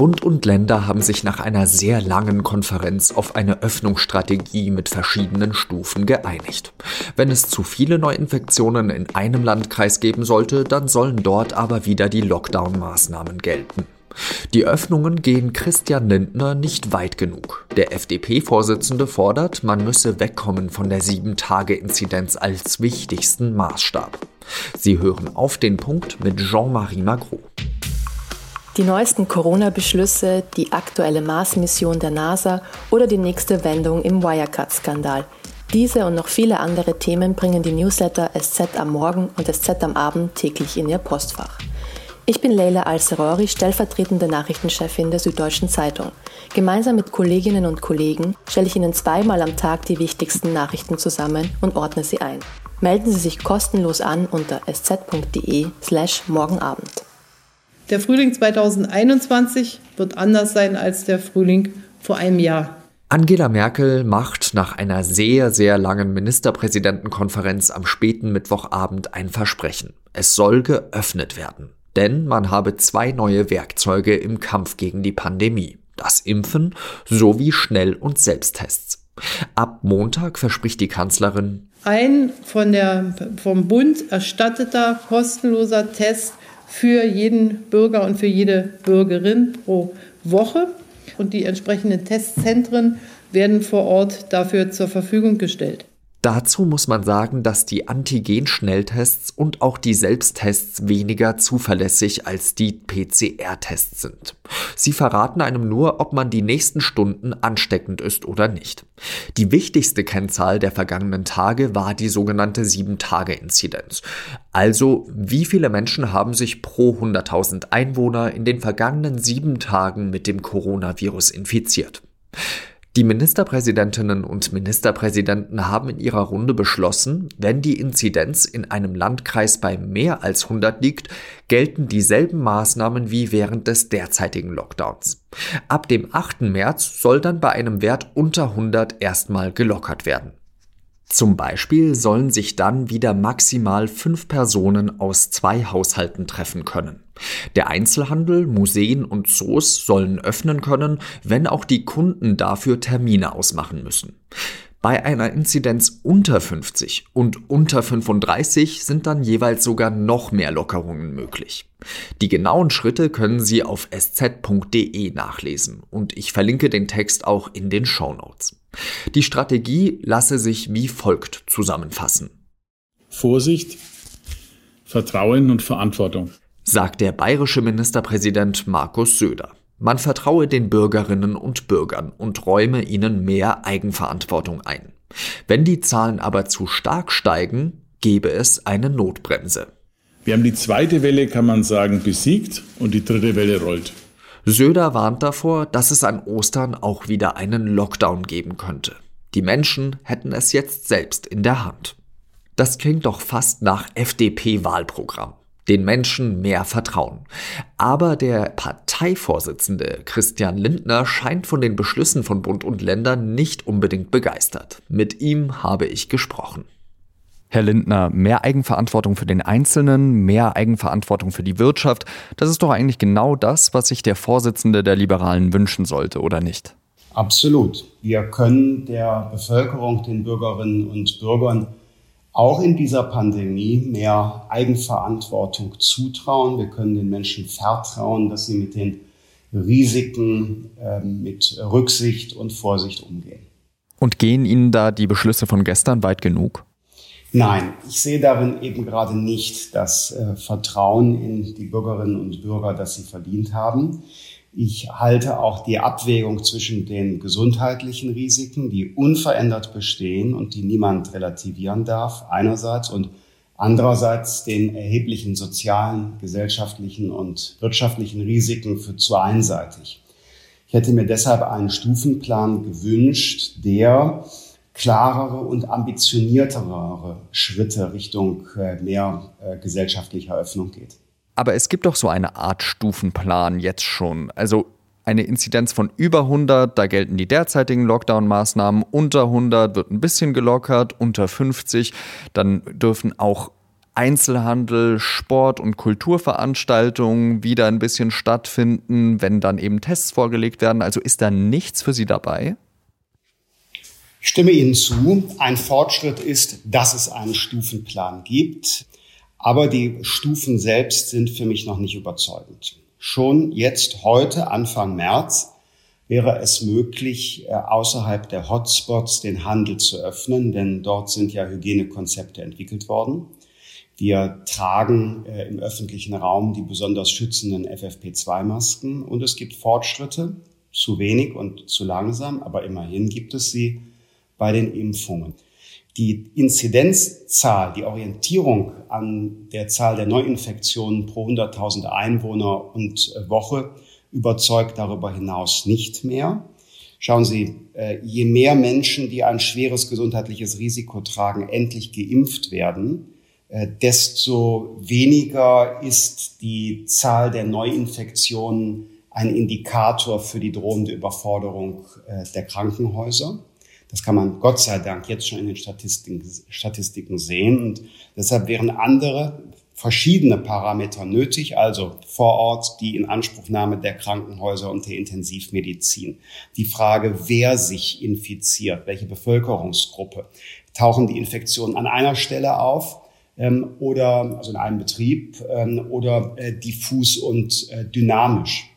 Bund und Länder haben sich nach einer sehr langen Konferenz auf eine Öffnungsstrategie mit verschiedenen Stufen geeinigt. Wenn es zu viele Neuinfektionen in einem Landkreis geben sollte, dann sollen dort aber wieder die Lockdown-Maßnahmen gelten. Die Öffnungen gehen Christian Lindner nicht weit genug. Der FDP-Vorsitzende fordert, man müsse wegkommen von der 7-Tage-Inzidenz als wichtigsten Maßstab. Sie hören auf den Punkt mit Jean-Marie Magro. Die neuesten Corona-Beschlüsse, die aktuelle Mars-Mission der NASA oder die nächste Wendung im Wirecard-Skandal. Diese und noch viele andere Themen bringen die Newsletter SZ am Morgen und SZ am Abend täglich in ihr Postfach. Ich bin Leila Al-Serori, stellvertretende Nachrichtenchefin der Süddeutschen Zeitung. Gemeinsam mit Kolleginnen und Kollegen stelle ich Ihnen zweimal am Tag die wichtigsten Nachrichten zusammen und ordne sie ein. Melden Sie sich kostenlos an unter sz.de/morgenabend. Der Frühling 2021 wird anders sein als der Frühling vor einem Jahr. Angela Merkel macht nach einer sehr, sehr langen Ministerpräsidentenkonferenz am späten Mittwochabend ein Versprechen. Es soll geöffnet werden. Denn man habe 2 neue Werkzeuge im Kampf gegen die Pandemie. Das Impfen sowie Schnell- und Selbsttests. Ab Montag verspricht die Kanzlerin: Ein vom Bund erstatteter kostenloser Test für jeden Bürger und für jede Bürgerin pro Woche. Und die entsprechenden Testzentren werden vor Ort dafür zur Verfügung gestellt. Dazu muss man sagen, dass die Antigen-Schnelltests und auch die Selbsttests weniger zuverlässig als die PCR-Tests sind. Sie verraten einem nur, ob man die nächsten Stunden ansteckend ist oder nicht. Die wichtigste Kennzahl der vergangenen Tage war die sogenannte 7-Tage-Inzidenz. Also, wie viele Menschen haben sich pro 100.000 Einwohner in den vergangenen 7 Tagen mit dem Coronavirus infiziert? Die Ministerpräsidentinnen und Ministerpräsidenten haben in ihrer Runde beschlossen, wenn die Inzidenz in einem Landkreis bei mehr als 100 liegt, gelten dieselben Maßnahmen wie während des derzeitigen Lockdowns. Ab dem 8. März soll dann bei einem Wert unter 100 erstmal gelockert werden. Zum Beispiel sollen sich dann wieder maximal 5 Personen aus 2 Haushalten treffen können. Der Einzelhandel, Museen und Zoos sollen öffnen können, wenn auch die Kunden dafür Termine ausmachen müssen. Bei einer Inzidenz unter 50 und unter 35 sind dann jeweils sogar noch mehr Lockerungen möglich. Die genauen Schritte können Sie auf sz.de nachlesen und ich verlinke den Text auch in den Shownotes. Die Strategie lasse sich wie folgt zusammenfassen: Vorsicht, Vertrauen und Verantwortung, sagt der bayerische Ministerpräsident Markus Söder. Man vertraue den Bürgerinnen und Bürgern und räume ihnen mehr Eigenverantwortung ein. Wenn die Zahlen aber zu stark steigen, gebe es eine Notbremse. Wir haben die zweite Welle, kann man sagen, besiegt und die dritte Welle rollt. Söder warnt davor, dass es an Ostern auch wieder einen Lockdown geben könnte. Die Menschen hätten es jetzt selbst in der Hand. Das klingt doch fast nach FDP-Wahlprogramm. Den Menschen mehr vertrauen. Aber der Parteivorsitzende Christian Lindner scheint von den Beschlüssen von Bund und Ländern nicht unbedingt begeistert. Mit ihm habe ich gesprochen. Herr Lindner, mehr Eigenverantwortung für den Einzelnen, mehr Eigenverantwortung für die Wirtschaft, das ist doch eigentlich genau das, was sich der Vorsitzende der Liberalen wünschen sollte, oder nicht? Absolut. Wir können der Bevölkerung, den Bürgerinnen und Bürgern auch in dieser Pandemie mehr Eigenverantwortung zutrauen. Wir können den Menschen vertrauen, dass sie mit den Risiken mit Rücksicht und Vorsicht umgehen. Und gehen Ihnen da die Beschlüsse von gestern weit genug? Nein, ich sehe darin eben gerade nicht das Vertrauen in die Bürgerinnen und Bürger, das sie verdient haben. Ich halte auch die Abwägung zwischen den gesundheitlichen Risiken, die unverändert bestehen und die niemand relativieren darf, einerseits und andererseits den erheblichen sozialen, gesellschaftlichen und wirtschaftlichen Risiken für zu einseitig. Ich hätte mir deshalb einen Stufenplan gewünscht, der klarere und ambitioniertere Schritte Richtung mehr gesellschaftlicher Öffnung geht. Aber es gibt doch so eine Art Stufenplan jetzt schon. Also eine Inzidenz von über 100, da gelten die derzeitigen Lockdown-Maßnahmen. Unter 100 wird ein bisschen gelockert, unter 50, dann dürfen auch Einzelhandel, Sport- und Kulturveranstaltungen wieder ein bisschen stattfinden, wenn dann eben Tests vorgelegt werden. Also ist da nichts für Sie dabei? Ich stimme Ihnen zu. Ein Fortschritt ist, dass es einen Stufenplan gibt. Aber die Stufen selbst sind für mich noch nicht überzeugend. Schon jetzt, heute, Anfang März, wäre es möglich, außerhalb der Hotspots den Handel zu öffnen, denn dort sind ja Hygienekonzepte entwickelt worden. Wir tragen im öffentlichen Raum die besonders schützenden FFP2-Masken und es gibt Fortschritte, zu wenig und zu langsam, aber immerhin gibt es sie bei den Impfungen. Die Inzidenzzahl, die Orientierung an der Zahl der Neuinfektionen pro 100.000 Einwohner und Woche überzeugt darüber hinaus nicht mehr. Schauen Sie, je mehr Menschen, die ein schweres gesundheitliches Risiko tragen, endlich geimpft werden, desto weniger ist die Zahl der Neuinfektionen ein Indikator für die drohende Überforderung der Krankenhäuser. Das kann man Gott sei Dank jetzt schon in den Statistiken sehen. Und deshalb wären andere, verschiedene Parameter nötig, also vor Ort die Inanspruchnahme der Krankenhäuser und der Intensivmedizin. Die Frage, wer sich infiziert, welche Bevölkerungsgruppe. Tauchen die Infektionen an einer Stelle auf oder also in einem Betrieb oder diffus und dynamisch?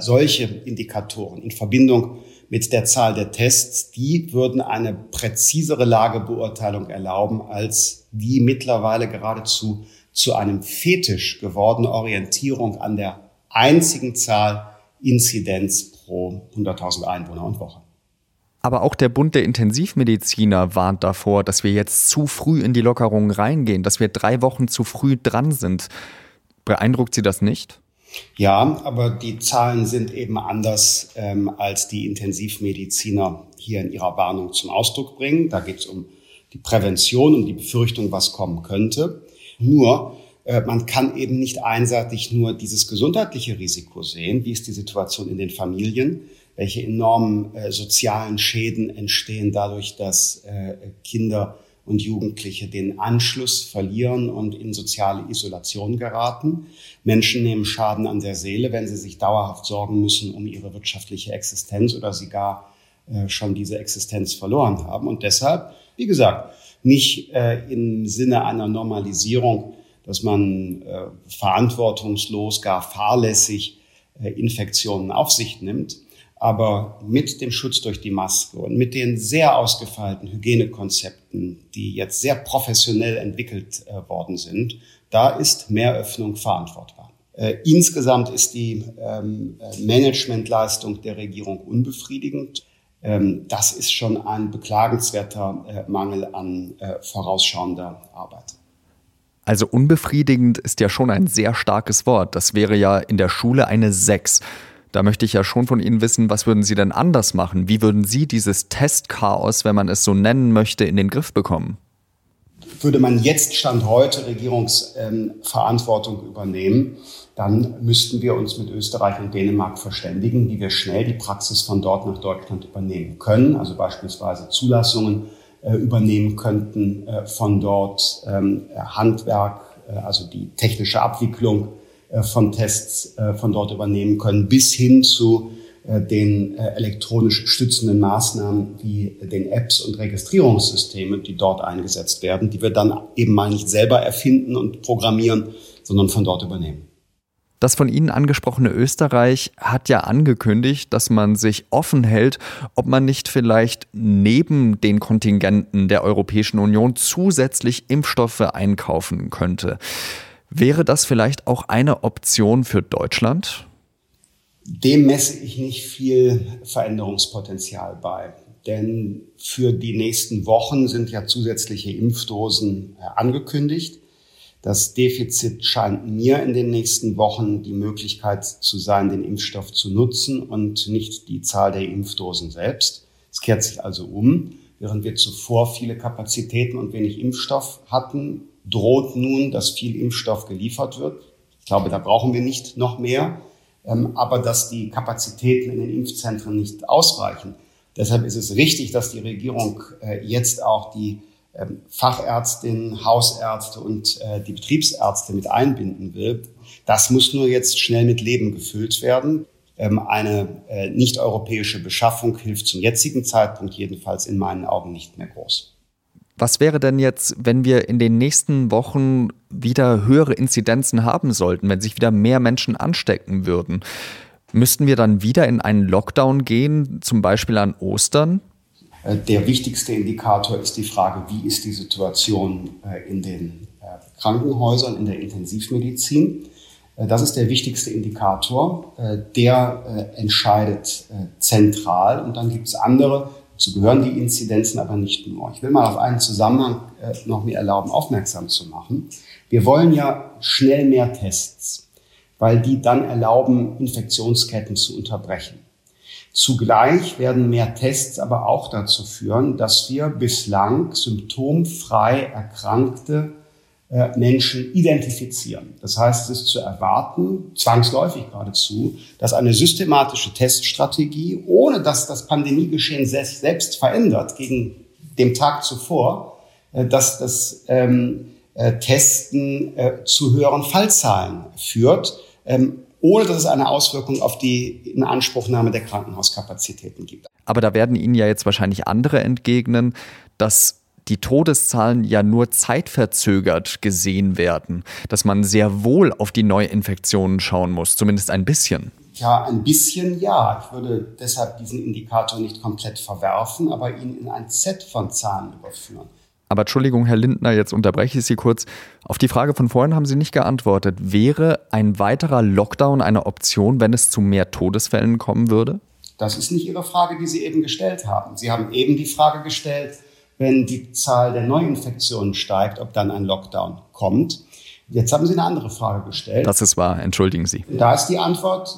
Solche Indikatoren in Verbindung mit der Zahl der Tests, die würden eine präzisere Lagebeurteilung erlauben als die mittlerweile geradezu zu einem Fetisch gewordene Orientierung an der einzigen Zahl Inzidenz pro 100.000 Einwohner und Woche. Aber auch der Bund der Intensivmediziner warnt davor, dass wir jetzt zu früh in die Lockerungen reingehen, dass wir 3 Wochen zu früh dran sind. Beeindruckt Sie das nicht? Ja, aber die Zahlen sind eben anders, als die Intensivmediziner hier in ihrer Warnung zum Ausdruck bringen. Da geht es um die Prävention, um die Befürchtung, was kommen könnte. Nur, man kann eben nicht einseitig nur dieses gesundheitliche Risiko sehen. Wie ist die Situation in den Familien? Welche enormen sozialen Schäden entstehen dadurch, dass Kinder und Jugendliche den Anschluss verlieren und in soziale Isolation geraten. Menschen nehmen Schaden an der Seele, wenn sie sich dauerhaft sorgen müssen um ihre wirtschaftliche Existenz oder sie gar schon diese Existenz verloren haben. Und deshalb, wie gesagt, nicht im Sinne einer Normalisierung, dass man verantwortungslos, gar fahrlässig Infektionen auf sich nimmt, aber mit dem Schutz durch die Maske und mit den sehr ausgefeilten Hygienekonzepten, die jetzt sehr professionell entwickelt worden sind, da ist mehr Öffnung verantwortbar. Insgesamt ist die Managementleistung der Regierung unbefriedigend. Das ist schon ein beklagenswerter Mangel an vorausschauender Arbeit. Also unbefriedigend ist ja schon ein sehr starkes Wort. Das wäre ja in der Schule eine 6. Da möchte ich ja schon von Ihnen wissen, was würden Sie denn anders machen? Wie würden Sie dieses Testchaos, wenn man es so nennen möchte, in den Griff bekommen? Würde man jetzt Stand heute Regierungsverantwortung übernehmen, dann müssten wir uns mit Österreich und Dänemark verständigen, wie wir schnell die Praxis von dort nach Deutschland übernehmen können. Also beispielsweise Zulassungen übernehmen könnten von dort, Handwerk, also die technische Abwicklung von Tests von dort übernehmen können, bis hin zu den elektronisch stützenden Maßnahmen wie den Apps und Registrierungssystemen, die dort eingesetzt werden, die wir dann eben mal nicht selber erfinden und programmieren, sondern von dort übernehmen. Das von Ihnen angesprochene Österreich hat ja angekündigt, dass man sich offen hält, ob man nicht vielleicht neben den Kontingenten der Europäischen Union zusätzlich Impfstoffe einkaufen könnte. Wäre das vielleicht auch eine Option für Deutschland? Dem messe ich nicht viel Veränderungspotenzial bei. Denn für die nächsten Wochen sind ja zusätzliche Impfdosen angekündigt. Das Defizit scheint mir in den nächsten Wochen die Möglichkeit zu sein, den Impfstoff zu nutzen und nicht die Zahl der Impfdosen selbst. Es kehrt sich also um. Während wir zuvor viele Kapazitäten und wenig Impfstoff hatten, droht nun, dass viel Impfstoff geliefert wird. Ich glaube, da brauchen wir nicht noch mehr. Aber dass die Kapazitäten in den Impfzentren nicht ausreichen. Deshalb ist es richtig, dass die Regierung jetzt auch die Fachärztinnen, Hausärzte und die Betriebsärzte mit einbinden will. Das muss nur jetzt schnell mit Leben gefüllt werden. Eine nicht-europäische Beschaffung hilft zum jetzigen Zeitpunkt jedenfalls in meinen Augen nicht mehr groß. Was wäre denn jetzt, wenn wir in den nächsten Wochen wieder höhere Inzidenzen haben sollten, wenn sich wieder mehr Menschen anstecken würden? Müssten wir dann wieder in einen Lockdown gehen, zum Beispiel an Ostern? Der wichtigste Indikator ist die Frage, wie ist die Situation in den Krankenhäusern, in der Intensivmedizin? Das ist der wichtigste Indikator. Der entscheidet zentral und dann gibt es andere. Dazu gehören die Inzidenzen aber nicht nur. Ich will mal auf einen Zusammenhang noch mir erlauben, aufmerksam zu machen. Wir wollen ja schnell mehr Tests, weil die dann erlauben, Infektionsketten zu unterbrechen. Zugleich werden mehr Tests aber auch dazu führen, dass wir bislang symptomfrei erkrankte Menschen identifizieren. Das heißt, es ist zu erwarten, zwangsläufig geradezu, dass eine systematische Teststrategie, ohne dass das Pandemiegeschehen selbst verändert gegen den Tag zuvor, dass das Testen zu höheren Fallzahlen führt, ohne dass es eine Auswirkung auf die Inanspruchnahme der Krankenhauskapazitäten gibt. Aber da werden Ihnen ja jetzt wahrscheinlich andere entgegnen, dass die Todeszahlen ja nur zeitverzögert gesehen werden, dass man sehr wohl auf die Neuinfektionen schauen muss, zumindest ein bisschen. Ja, ein bisschen ja. Ich würde deshalb diesen Indikator nicht komplett verwerfen, aber ihn in ein Set von Zahlen überführen. Aber Entschuldigung, Herr Lindner, jetzt unterbreche ich Sie kurz. Auf die Frage von vorhin haben Sie nicht geantwortet. Wäre ein weiterer Lockdown eine Option, wenn es zu mehr Todesfällen kommen würde? Das ist nicht Ihre Frage, die Sie eben gestellt haben. Sie haben eben die Frage gestellt, wenn die Zahl der Neuinfektionen steigt, ob dann ein Lockdown kommt. Jetzt haben Sie eine andere Frage gestellt. Das ist wahr, entschuldigen Sie. Und da ist die Antwort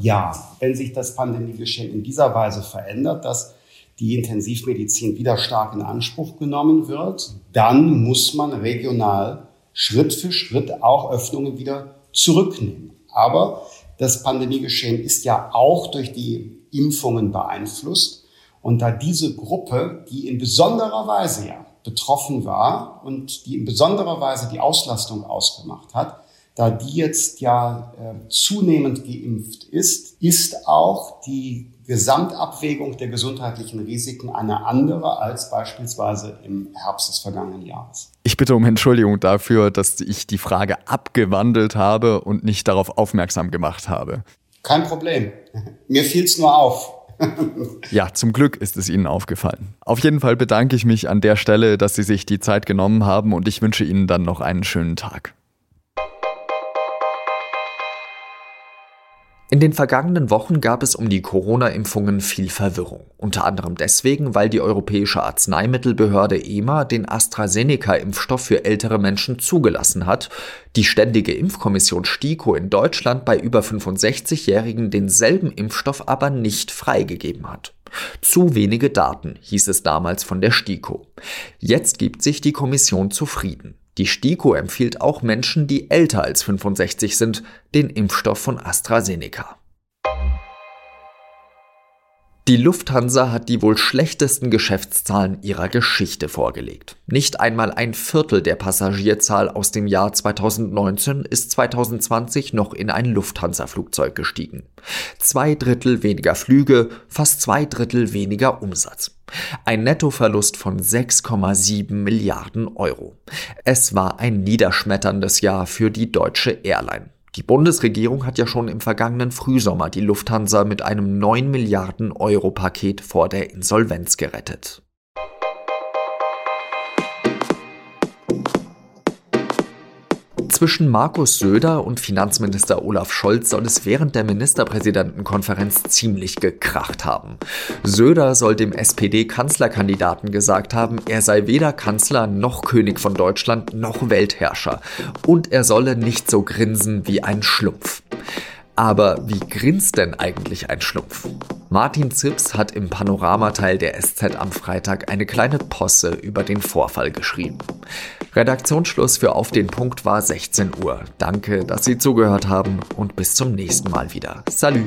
ja. Wenn sich das Pandemiegeschehen in dieser Weise verändert, dass die Intensivmedizin wieder stark in Anspruch genommen wird, dann muss man regional Schritt für Schritt auch Öffnungen wieder zurücknehmen. Aber das Pandemiegeschehen ist ja auch durch die Impfungen beeinflusst. Und da diese Gruppe, die in besonderer Weise ja betroffen war und die in besonderer Weise die Auslastung ausgemacht hat, da die jetzt ja zunehmend geimpft ist, ist auch die Gesamtabwägung der gesundheitlichen Risiken eine andere als beispielsweise im Herbst des vergangenen Jahres. Ich bitte um Entschuldigung dafür, dass ich die Frage abgewandelt habe und nicht darauf aufmerksam gemacht habe. Kein Problem. Mir fiel es nur auf. Ja, zum Glück ist es Ihnen aufgefallen. Auf jeden Fall bedanke ich mich an der Stelle, dass Sie sich die Zeit genommen haben und ich wünsche Ihnen dann noch einen schönen Tag. In den vergangenen Wochen gab es um die Corona-Impfungen viel Verwirrung. Unter anderem deswegen, weil die Europäische Arzneimittelbehörde EMA den AstraZeneca-Impfstoff für ältere Menschen zugelassen hat, die Ständige Impfkommission STIKO in Deutschland bei über 65-Jährigen denselben Impfstoff aber nicht freigegeben hat. Zu wenige Daten, hieß es damals von der STIKO. Jetzt gibt sich die Kommission zufrieden. Die STIKO empfiehlt auch Menschen, die älter als 65 sind, den Impfstoff von AstraZeneca. Die Lufthansa hat die wohl schlechtesten Geschäftszahlen ihrer Geschichte vorgelegt. Nicht einmal ein Viertel der Passagierzahl aus dem Jahr 2019 ist 2020 noch in ein Lufthansa-Flugzeug gestiegen. 2 Drittel weniger Flüge, fast 2 Drittel weniger Umsatz. Ein Nettoverlust von 6,7 Milliarden Euro. Es war ein niederschmetterndes Jahr für die deutsche Airline. Die Bundesregierung hat ja schon im vergangenen Frühsommer die Lufthansa mit einem 9 Milliarden Euro Paket vor der Insolvenz gerettet. Zwischen Markus Söder und Finanzminister Olaf Scholz soll es während der Ministerpräsidentenkonferenz ziemlich gekracht haben. Söder soll dem SPD-Kanzlerkandidaten gesagt haben, er sei weder Kanzler noch König von Deutschland noch Weltherrscher. Und er solle nicht so grinsen wie ein Schlumpf. Aber wie grinst denn eigentlich ein Schlumpf? Martin Zips hat im Panoramateil der SZ am Freitag eine kleine Posse über den Vorfall geschrieben. Redaktionsschluss für Auf den Punkt war 16 Uhr. Danke, dass Sie zugehört haben und bis zum nächsten Mal wieder. Salü!